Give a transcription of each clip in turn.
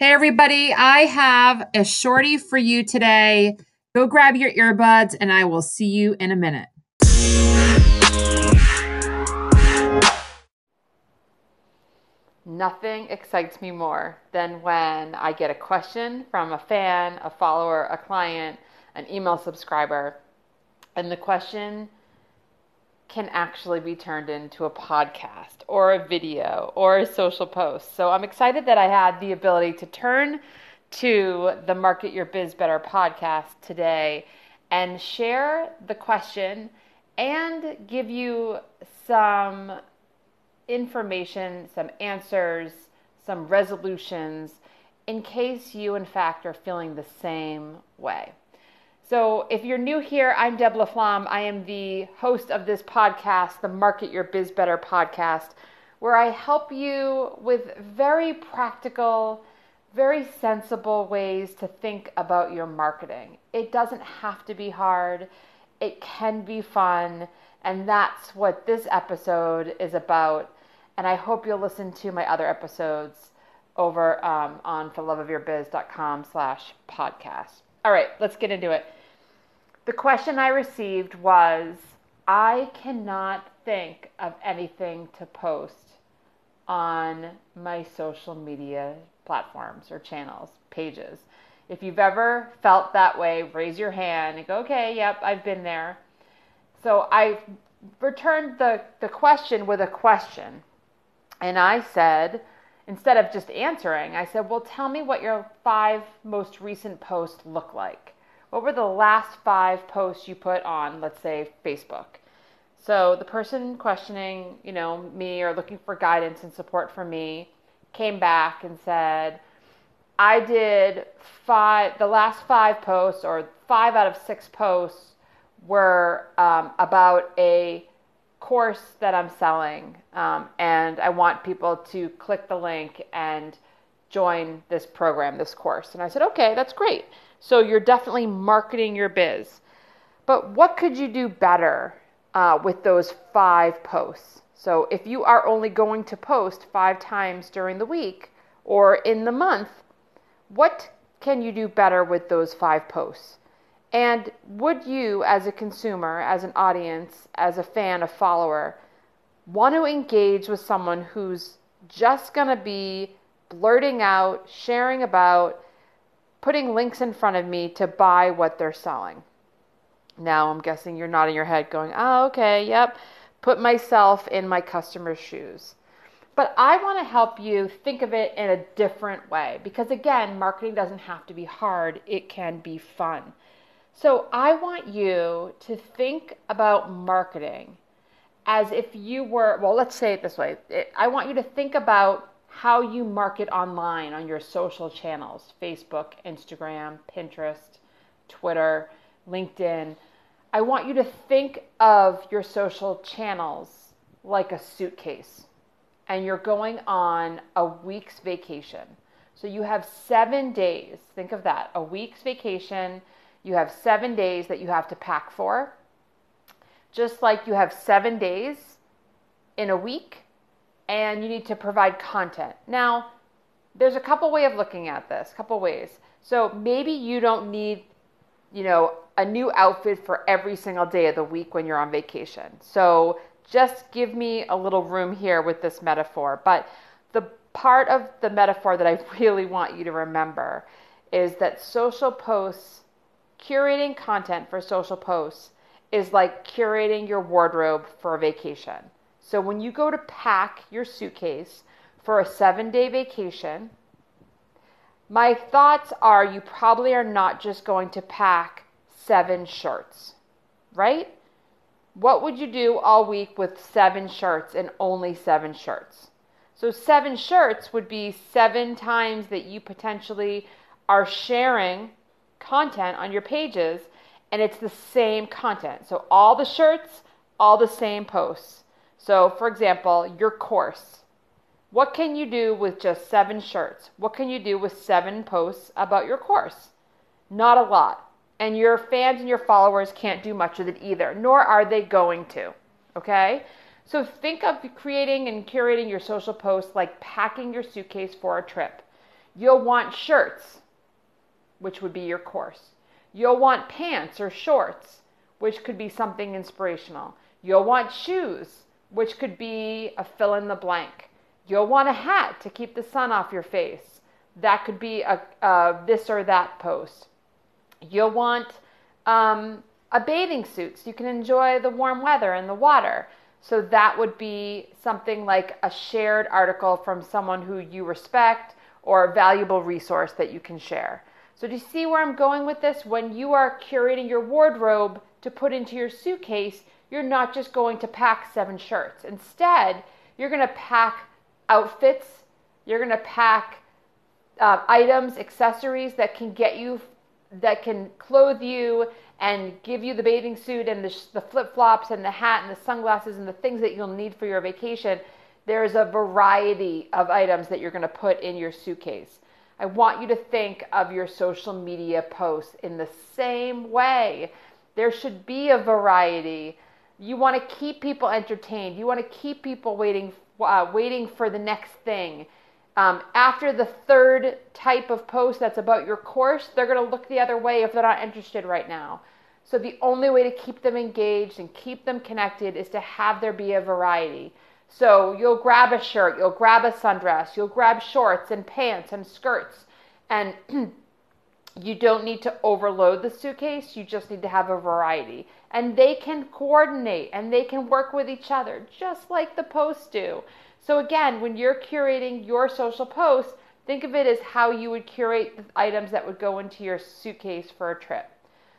Hey everybody, I have a shorty for you today. Go grab your earbuds and I will see you in a minute. Nothing excites me more than when I get a question from a fan, a follower, a client, an email subscriber, and the question can actually be turned into a podcast or a video or a social post. So I'm excited that I had the ability to turn to the Market Your Biz Better podcast today and share the question and give you some information, some answers, some resolutions in case you, in fact, are feeling the same way. So if you're new here, I'm Deb Laflamme. I am the host of this podcast, the Market Your Biz Better podcast, where I help you with very practical, very sensible ways to think about your marketing. It doesn't have to be hard. It can be fun. And that's what this episode is about. And I hope you'll listen to my other episodes over on forloveofyourbiz.com/podcast. All right, let's get into it. The question I received was, I cannot think of anything to post on my social media platforms or channels, pages. If you've ever felt that way, raise your hand and go, okay, yep, I've been there. So I returned the question with a question. And I said, instead of just answering, I said, well, tell me what your 5 most recent posts look like. What were the last 5 posts you put on, let's say, Facebook? So the person questioning, me or looking for guidance and support from me came back and said, I did the last 5 posts, or 5 out of 6 posts were about a course that I'm selling. And I want people to click the link and join this program, this course. And I said, okay, that's great. So you're definitely marketing your biz. But what could you do better with those 5 posts? So if you are only going to post 5 times during the week or in the month, what can you do better with those 5 posts? And would you, as a consumer, as an audience, as a fan, a follower, want to engage with someone who's just going to be blurting out, sharing about, putting links in front of me to buy what they're selling? Now, I'm guessing you're nodding your head going, oh, okay, yep, put myself in my customer's shoes. But I want to help you think of it in a different way because, again, marketing doesn't have to be hard. It can be fun. So I want you to think about marketing as if you were, well, let's say it this way. I want you to think about how you market online on your social channels, Facebook, Instagram, Pinterest, Twitter, LinkedIn. I want you to think of your social channels like a suitcase, and you're going on a week's vacation. So you have 7 days. Think of that, a week's vacation. You have 7 days that you have to pack for. Just like you have 7 days in a week and you need to provide content. Now, there's a couple ways of looking at this, a couple ways. So maybe you don't need, a new outfit for every single day of the week when you're on vacation. So just give me a little room here with this metaphor. But the part of the metaphor that I really want you to remember is that social posts, curating content for social posts is like curating your wardrobe for a vacation. So when you go to pack your suitcase for a 7-day vacation, my thoughts are you probably are not just going to pack 7 shirts, right? What would you do all week with 7 shirts and only 7 shirts? So 7 shirts would be 7 times that you potentially are sharing content on your pages, and it's the same content. So all the shirts, all the same posts. So for example, your course. What can you do with just 7 shirts? What can you do with 7 posts about your course? Not a lot. And your fans and your followers can't do much with it either, nor are they going to. Okay? So think of creating and curating your social posts like packing your suitcase for a trip. You'll want shirts, which would be your course. You'll want pants or shorts, which could be something inspirational. You'll want shoes, which could be a fill in the blank. You'll want a hat to keep the sun off your face. That could be a this or that post. You'll want a bathing suit so you can enjoy the warm weather and the water. So that would be something like a shared article from someone who you respect or a valuable resource that you can share. So do you see where I'm going with this? When you are curating your wardrobe to put into your suitcase, you're not just going to pack 7 shirts. Instead, you're going to pack outfits. You're going to pack items, accessories that can get you, that can clothe you and give you the bathing suit and the flip-flops and the hat and the sunglasses and the things that you'll need for your vacation. There's a variety of items that you're going to put in your suitcase. I want you to think of your social media posts in the same way. There should be a variety. You want to keep people entertained. You want to keep people waiting for the next thing. After the 3rd type of post that's about your course, they're going to look the other way if they're not interested right now. So the only way to keep them engaged and keep them connected is to have there be a variety. So you'll grab a shirt, you'll grab a sundress, you'll grab shorts and pants and skirts. And you don't need to overload the suitcase. You just need to have a variety. And they can coordinate and they can work with each other just like the posts do. So again, when you're curating your social posts, think of it as how you would curate the items that would go into your suitcase for a trip.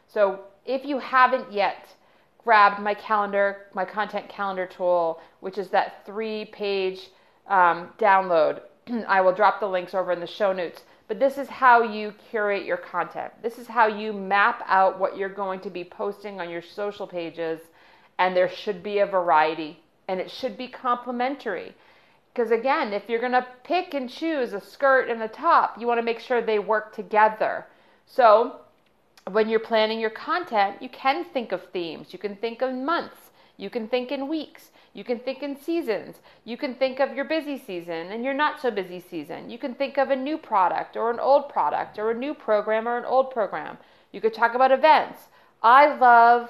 So if you haven't yet grabbed my calendar, my content calendar tool, which is that 3-page download, I will drop the links over in the show notes. But this is how you curate your content. This is how you map out what you're going to be posting on your social pages. And there should be a variety and it should be complementary. Because again, if you're going to pick and choose a skirt and a top, you want to make sure they work together. So when you're planning your content, you can think of themes. You can think of months. You can think in weeks. You can think in seasons. You can think of your busy season and your not so busy season. You can think of a new product or an old product or a new program or an old program. You could talk about events. I love,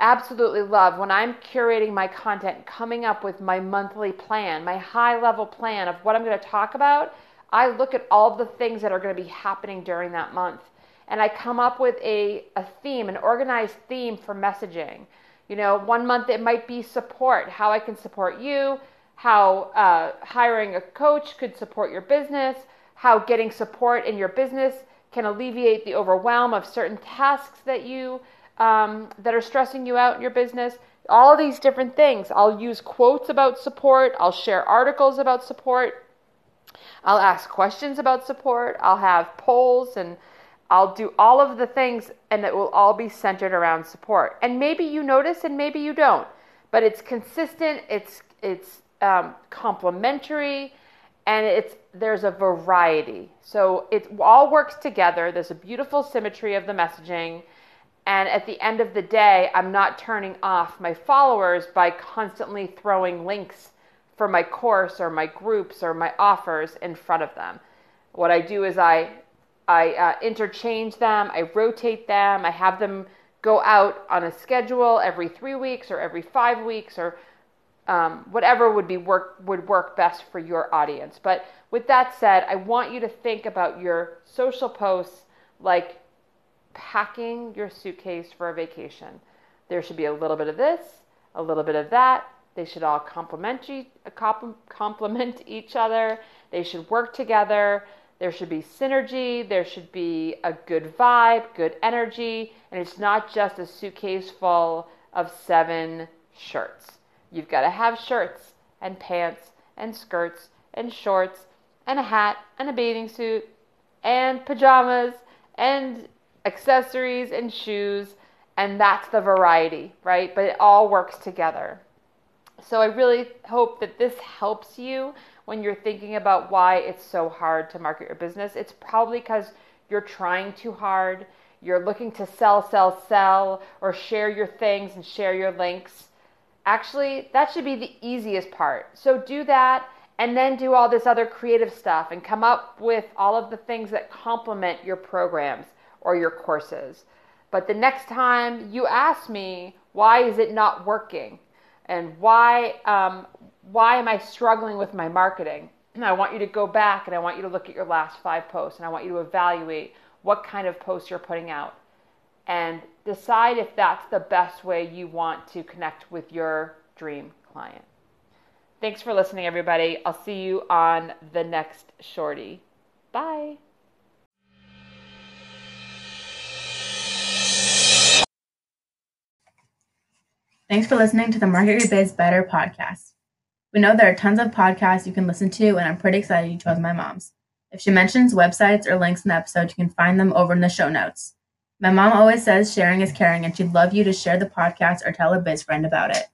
absolutely love, when I'm curating my content, coming up with my monthly plan, my high-level plan of what I'm going to talk about. I look at all the things that are going to be happening during that month. And I come up with a theme, an organized theme for messaging. You know, one month it might be support, how I can support you, how hiring a coach could support your business, how getting support in your business can alleviate the overwhelm of certain tasks that you that are stressing you out in your business. All these different things. I'll use quotes about support. I'll share articles about support. I'll ask questions about support. I'll have polls and I'll do all of the things, and it will all be centered around support. And maybe you notice and maybe you don't, but it's consistent, it's complementary, and there's a variety. So it all works together. There's a beautiful symmetry of the messaging. And at the end of the day, I'm not turning off my followers by constantly throwing links for my course or my groups or my offers in front of them. What I do is I interchange them, I rotate them, I have them go out on a schedule every 3 weeks or every 5 weeks or whatever would work best for your audience. But with that said, I want you to think about your social posts like packing your suitcase for a vacation. There should be a little bit of this, a little bit of that. They should all complement each other. They should work together. There should be synergy, there should be a good vibe, good energy, and it's not just a suitcase full of 7 shirts. You've got to have shirts and pants and skirts and shorts and a hat and a bathing suit and pajamas and accessories and shoes, and that's the variety, right? But it all works together. So I really hope that this helps you when you're thinking about why it's so hard to market your business. It's probably because you're trying too hard. You're looking to sell, sell, sell, or share your things and share your links. Actually, that should be the easiest part. So do that and then do all this other creative stuff and come up with all of the things that complement your programs or your courses. But the next time you ask me, why is it not working? And why am I struggling with my marketing? And I want you to go back and I want you to look at your last 5 posts, and I want you to evaluate what kind of posts you're putting out and decide if that's the best way you want to connect with your dream client. Thanks for listening, everybody. I'll see you on the next shorty. Bye. Thanks for listening to the Market Your Biz Better podcast. We know there are tons of podcasts you can listen to, and I'm pretty excited you chose my mom's. If she mentions websites or links in the episode, you can find them over in the show notes. My mom always says sharing is caring, and she'd love you to share the podcast or tell a biz friend about it.